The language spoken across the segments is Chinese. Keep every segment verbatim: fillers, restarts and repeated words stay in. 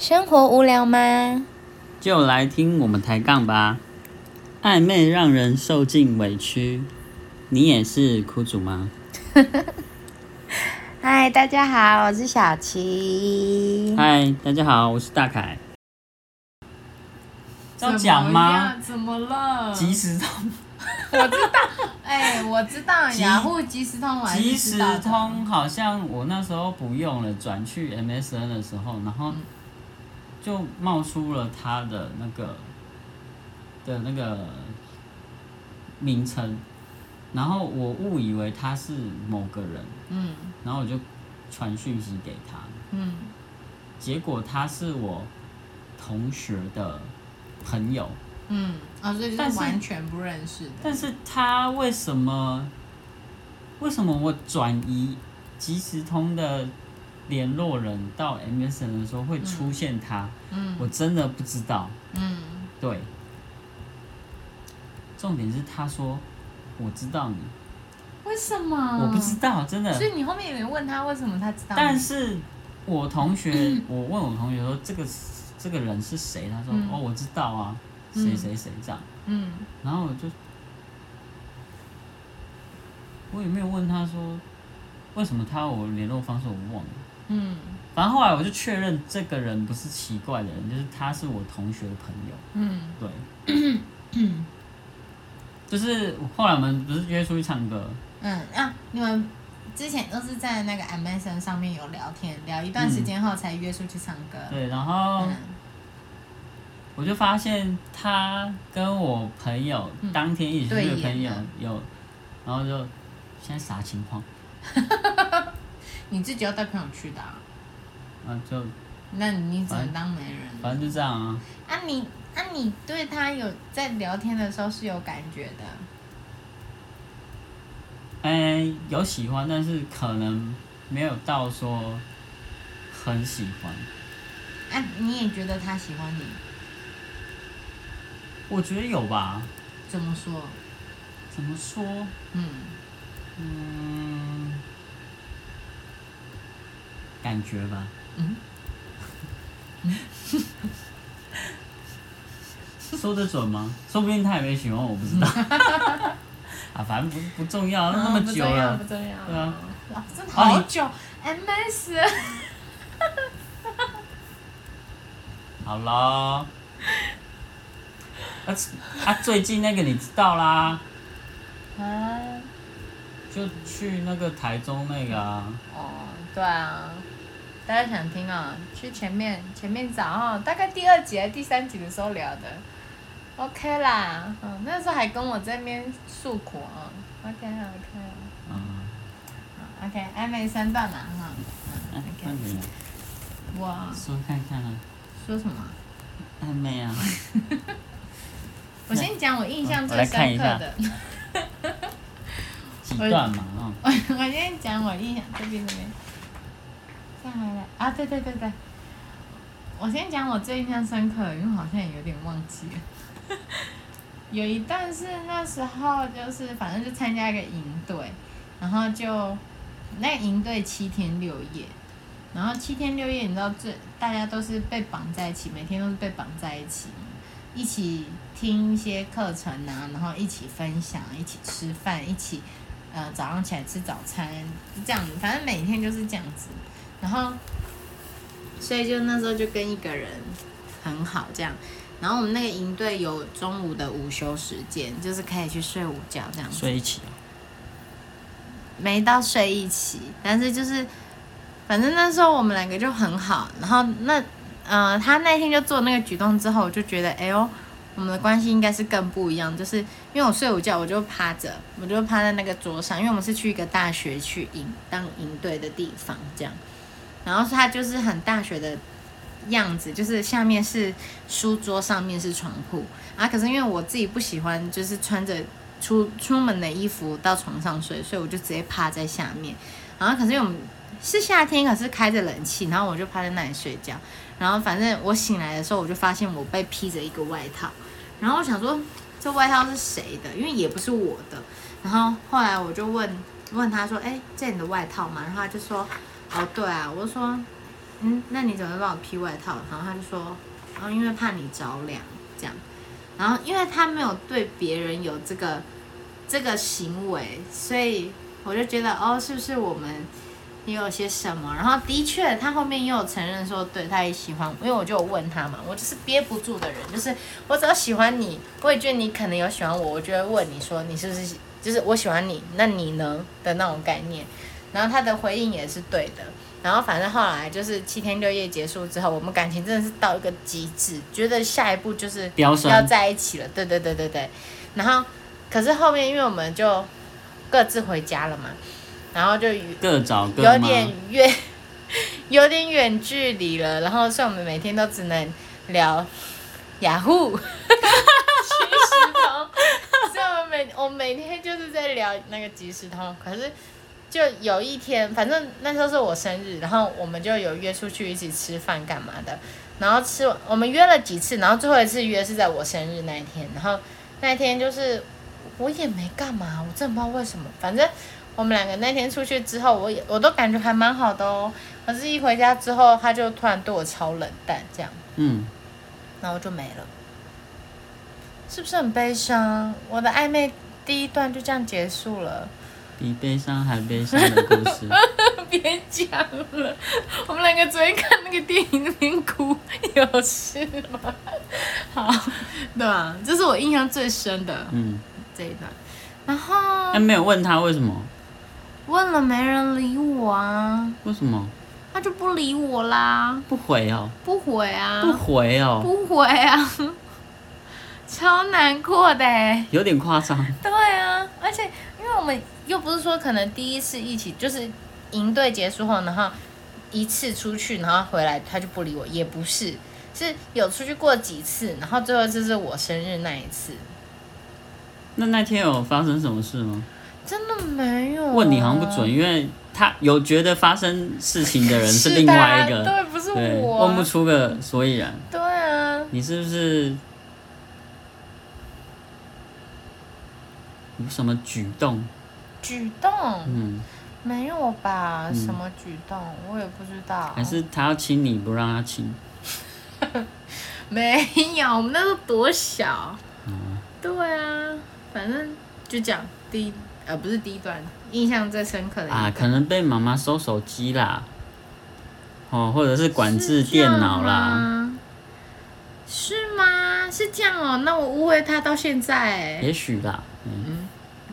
生活无聊吗？就来听我们抬杠吧。暧昧让人受尽委屈，你也是苦主吗？嗨，大家好，我是小琪。嗨，大家好，我是大凯。要讲吗？怎么了？即时通。我知道，哎、欸，我知道，雅虎即时通我还是知道的。即时通好像我那时候不用了，转去 M S N 的时候，然后就冒出了它的那个的那个名称，然后我误以为他是某个人，嗯，然后我就传讯息给他，嗯，结果他是我同学的朋友。嗯，啊、哦，所以就是完全不认识的。但是他为什么？为什么我转移即时通的联络人到 M S N 的时候会出现他？嗯，我真的不知道。嗯，对。重点是他说我知道你。为什么？我不知道，真的。所以你后面有问他为什么他知道你？但是我同学，嗯、我问我同学说这个这个人是谁？他说、嗯、哦，我知道啊。谁谁谁这样，嗯，然后我就，我也没有问他说，为什么他我联络方式我忘了，嗯，反正后来我就确认这个人不是奇怪的人，就是他是我同学的朋友，嗯，对，嗯，就是后来我们不是约出去唱歌，嗯啊，你们之前都是在那个 M S N 上面有聊天，聊一段时间后才约出去唱歌，嗯、对，然后。嗯我就发现他跟我朋友、嗯、当天一起去的朋友有，然后就现在啥情况？你自己要带朋友去的啊？啊就，那你只能当媒人。反正就这样啊。啊你啊你对他有在聊天的时候是有感觉的？哎、欸，有喜欢，但是可能没有到说很喜欢。啊，你也觉得他喜欢你？我觉得有吧。怎么说？怎么说？嗯嗯，感觉吧。嗯。说得准吗？说不定他也没喜欢，我不知道。啊，反正不不重要，那么久了。不重要，不重要。对啊。啊，真的好久。M S。好了。啊, 啊最近那个你知道啦，啊，就去那个台中那个啊。哦，对啊，大家想听啊、哦，去前面前面找哦，大概第二集还是第三集的时候聊的 ，OK 啦，嗯，那时候还跟我这边诉苦啊、哦、，OK 啊 OK 啊，嗯 ，OK 暧昧三段啦哈，嗯 OK， 我说看看啊，说什么？暧昧啊。我先讲我印象最深刻的，几段嘛啊！我我先讲我印象这边这边，再回来啊！对对对对，我先讲我最印象深刻的，因为好像也有点忘记了。有一段是那时候就是反正就参加一个营队，然后就那个营队七天六夜，然后七天六夜你知道最大家都是被绑在一起，每天都是被绑在一起。一起听一些课程啊，然后一起分享，一起吃饭，一起呃早上起来吃早餐，这样子，反正每天就是这样子。然后，所以就那时候就跟一个人很好这样。然后我们那个营队有中午的午休时间，就是可以去睡午觉这样子。睡一起？没到睡一起，但是就是反正那时候我们两个就很好。然后那。呃，他那天就做那个举动之后，我就觉得，哎呦，我们的关系应该是更不一样。就是因为我睡午觉，我就趴着，我就趴在那个桌上，因为我们是去一个大学去营当营队的地方这样。然后他就是很大学的样子，就是下面是书桌，上面是床铺啊。可是因为我自己不喜欢，就是穿着出出门的衣服到床上睡，所以我就直接趴在下面。然后可是因为我们是夏天，可是开着冷气，然后我就趴在那里睡觉。然后反正我醒来的时候，我就发现我被披着一个外套，然后我想说这外套是谁的，因为也不是我的。然后后来我就问问他说：“哎，这你的外套吗？”然后他就说：“哦，对啊。”我就说：“嗯，那你怎么帮我披外套？然后他就说，哦，因为怕你着凉这样。然后因为他没有对别人有这个这个行为，所以我就觉得哦，是不是我们也有些什么？然后的确，他后面也有承认说，对，他也喜欢，因为我就有问他嘛，我就是憋不住的人，就是我只要喜欢你，我也觉得你可能有喜欢我，我就会问你说，你是不是就是我喜欢你？那你呢的那种概念。然后他的回应也是对的。然后反正后来就是七天六夜结束之后，我们感情真的是到一个极致，觉得下一步就是要在一起了。对对对对对。然后可是后面因为我们就各自回家了嘛，然后就各找各有点远，有点远距离了。然后所以我们每天都只能聊雅虎，徐石通。所以我每我每天就是在聊那个即时通，可是。就有一天，反正那时候是我生日，然后我们就有约出去一起吃饭干嘛的，然后吃我们约了几次，然后最后一次约是在我生日那一天，然后那一天就是我也没干嘛，我真的不知道为什么，反正我们两个那天出去之后，我也我都感觉还蛮好的哦，可是一回家之后，他就突然对我超冷淡这样，嗯，然后就没了，是不是很悲伤？我的暧昧第一段就这样结束了。比悲伤还悲伤的故事，别讲了。我们两个昨天看那个电影那边哭，有事吗？好，对啊，这是我印象最深的，嗯，这一段。然后，那没有问他为什么？问了没人理我啊？为什么？他就不理我啦。不回哦。不回啊。不回哦。不回啊。超难过的欸。有点夸张。对啊，而且因为我们。又不是说可能第一次一起就是营队结束后，然后一次出去，然后回来他就不理我，也不是，是有出去过几次，然后最后就是我生日那一次。那那天有发生什么事吗？真的没有、啊。问你好像不准，因为他有觉得发生事情的人是另外一个，对，不是我、啊，问不出个所以然。对啊。你是不是有什么举动？举动、嗯，没有吧？嗯、什么举动？我也不知道。还是他要亲你，不让他亲？没有，我们那时候多小。嗯、对啊，反正就讲第一，呃，不是第一段，印象最深刻的一段。啊，可能被妈妈收手机啦，哦，或者是管制电脑啦。是吗？是这样哦、喔，那我误会他到现在、欸。也许啦，嗯。嗯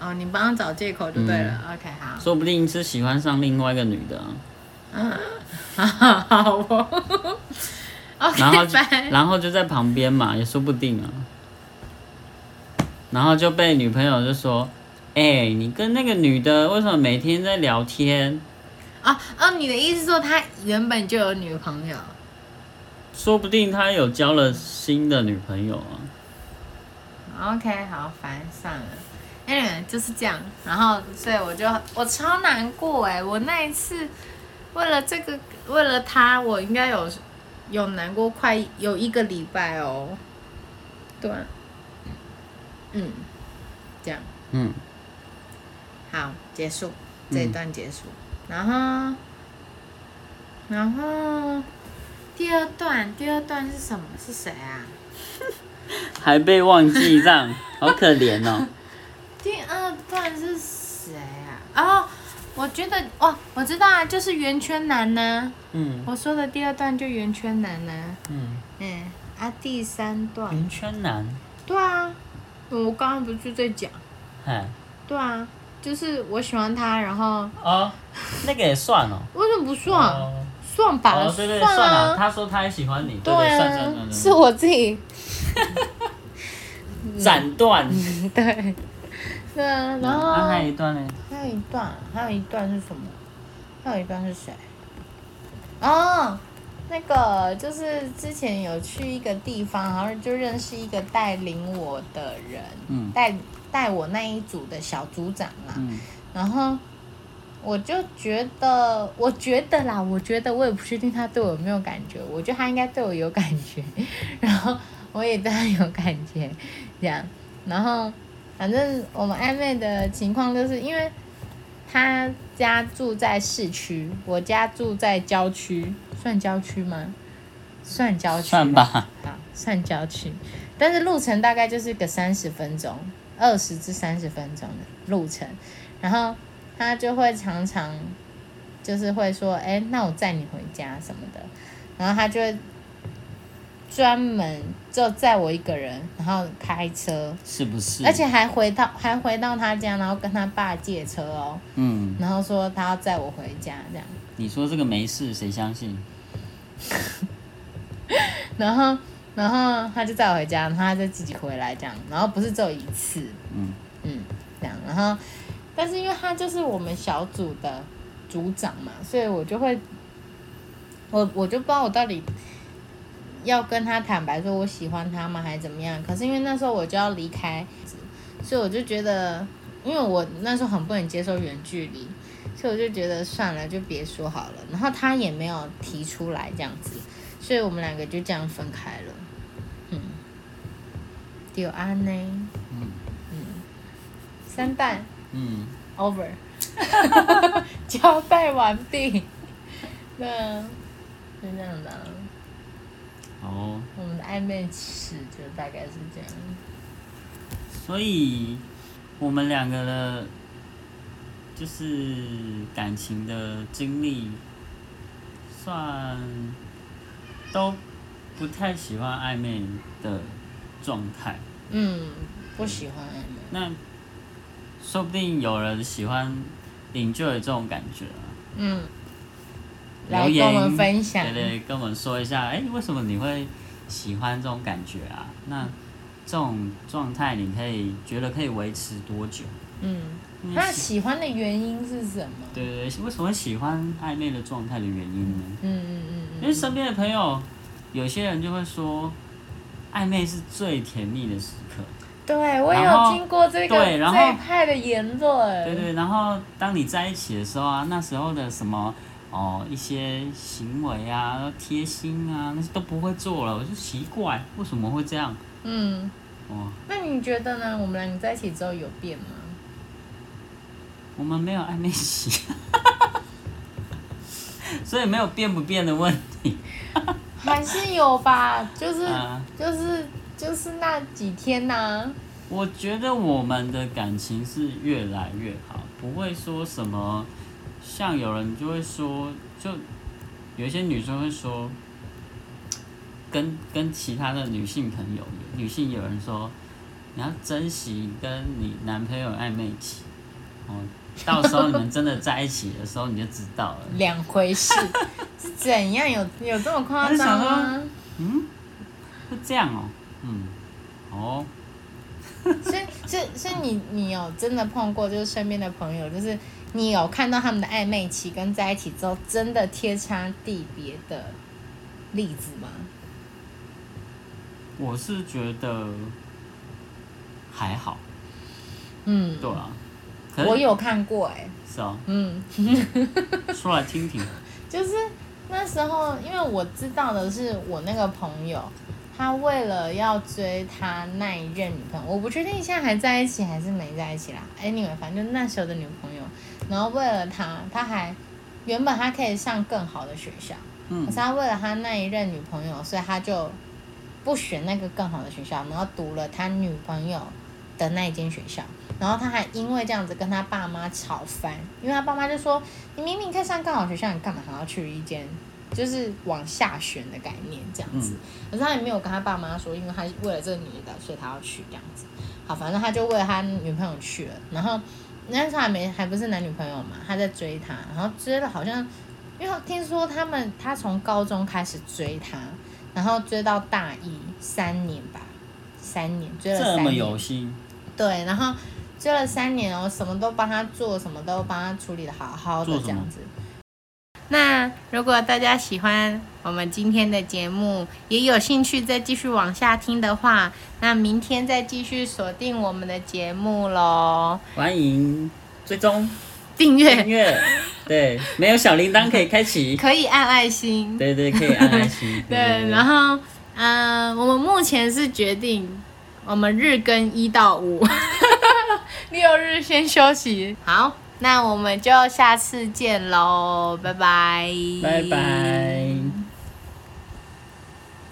哦，你帮他找借口就对了、嗯、，OK， 好。说不定是喜欢上另外一个女的、啊。啊，好哦。OK， 然后就然后就在旁边嘛，也说不定啊。然后就被女朋友就说：“哎、欸，你跟那个女的为什么每天在聊天？”啊啊，你的意思说他原本就有女朋友？说不定他有交了新的女朋友啊。OK， 好，烦上了。Anyway, 就是这样，然后所以我就我超难过哎、欸，我那一次为了这个为了他，我应该有有难过快有一个礼拜哦，对，嗯，这样，嗯，好，结束这一段结束，嗯、然后然后第二段第二段是什么？是谁啊？还被忘记这样，好可怜哦。第二段是谁啊？哦，我觉得哇，我知道啊，就是圆圈男呢、啊。嗯。我说的第二段就圆圈男呢、啊。嗯。嗯，啊，第三段。圆圈男。对啊，我刚刚不是就在讲。哎。对啊，就是我喜欢他，然后。哦，那个也算哦。为什么不算？哦、算吧、哦，对对，算啊。他说他也喜欢你，对对，算算算。是我自己。斩断。对。对啊，然后、啊、还有一段呢，还有一段，还有一段是什么？还有一段是谁？哦，那个就是之前有去一个地方，然后就认识一个带领我的人，嗯、带带我那一组的小组长啦、嗯。然后我就觉得，我觉得啦，我觉得我也不确定他对我有没有感觉，我觉得他应该对我有感觉，然后我也对他有感觉，这样，然后。反正我们暧昧的情况就是因为他家住在市区，我家住在郊区，算郊区吗？算郊区，算吧，好，算郊区。但是路程大概就是个三十分钟，二十至三十分钟的路程。然后他就会常常就是会说，哎，那我载你回家什么的。然后他就会专门就载我一个人，然后开车，是不是？而且还回到还回到他家，然后跟他爸借车哦。嗯。然后说他要载我回家这样。你说这个没事，谁相信？然后，然后他就载我回家，然后他就自己回来这样。然后不是只有一次，嗯嗯，这样。然后，但是因为他就是我们小组的组长嘛，所以我就会，我我就不知道我到底要跟他坦白说我喜欢他吗，还是怎么样？可是因为那时候我就要离开，所以我就觉得，因为我那时候很不能接受远距离，所以我就觉得算了，就别说好了。然后他也没有提出来这样子。所以我们两个就这样分开了，嗯，就安呢，嗯嗯，三半，嗯 ，over， 交代完毕，对啊，就这样的、啊，哦，我们的暧昧史就大概是这样，所以我们两个的，就是感情的经历，算。都不太喜欢暧昧的状态，嗯，不喜欢暧昧。那说不定有人喜欢enjoy这种感觉啊。嗯，来跟我们分享，对对，跟我们说一下，哎、欸，为什么你会喜欢这种感觉啊？那这种状态你可以觉得可以维持多久？嗯，那喜欢的原因是什么？对对，为什么喜欢暧昧的状态的原因呢？嗯嗯嗯。因为身边的朋友，有些人就会说，暧昧是最甜蜜的时刻。对，我也有听过这个这一派的言论。对对，然后当你在一起的时候啊，那时候的什么哦一些行为啊、贴心啊，那些都不会做了，我就奇怪为什么会这样。嗯。哦。那你觉得呢？我们两个在一起之后有变吗？我们没有暧昧期。所以没有变不变的问题，还是有吧，就是、呃、就是就是那几天呐、啊。我觉得我们的感情是越来越好，不会说什么，像有人就会说，就有一些女生会说，跟跟其他的女性朋友，女性有人说，你要珍惜跟你男朋友暧昧期，哦。到时候你们真的在一起的时候，你就知道了。两回事是怎样？有有这么夸张吗？嗯，是这样哦，嗯，哦。所以，所以，所以你你有真的碰过，就是身边的朋友，就是你有看到他们的暧昧期跟在一起之后，真的天差地别的例子吗？我是觉得还好。嗯，对啊。我有看过哎、欸，是哦，嗯，说来听听。就是那时候，因为我知道的是，我那个朋友，他为了要追他那一任女朋友，我不确定现在还在一起还是没在一起啦。Anyway， 反正那时候的女朋友，然后为了他，他还原本他可以上更好的学校，嗯，可是他为了他那一任女朋友，所以他就不选那个更好的学校，然后读了他女朋友的那一间学校。然后他还因为这样子跟他爸妈吵翻，因为他爸妈就说：“你明明可以上更好学校，你干嘛还要去一间就是往下选的概念这样子？”可是他也没有跟他爸妈说，因为他为了这个女的，所以他要去这样子。好，反正他就为了他女朋友去了。然后那时候还没还不是男女朋友嘛，他在追她，然后追了好像，因为听说他们他从高中开始追她，然后追到大一三年吧，三年追了三年，这么有心。对，然后。追了三年哦，什么都帮他做，什么都帮他处理的好好的这样子。那如果大家喜欢我们今天的节目，也有兴趣再继续往下听的话，那明天再继续锁定我们的节目咯。欢迎追踪订阅订阅，对，没有小铃铛可以开启，可以按爱心，对对，可以按爱心，对， 对， 对。然后嗯、呃，我们目前是决定我们日更一到五。六日先休息，好，那我们就下次见喽，拜拜，拜拜。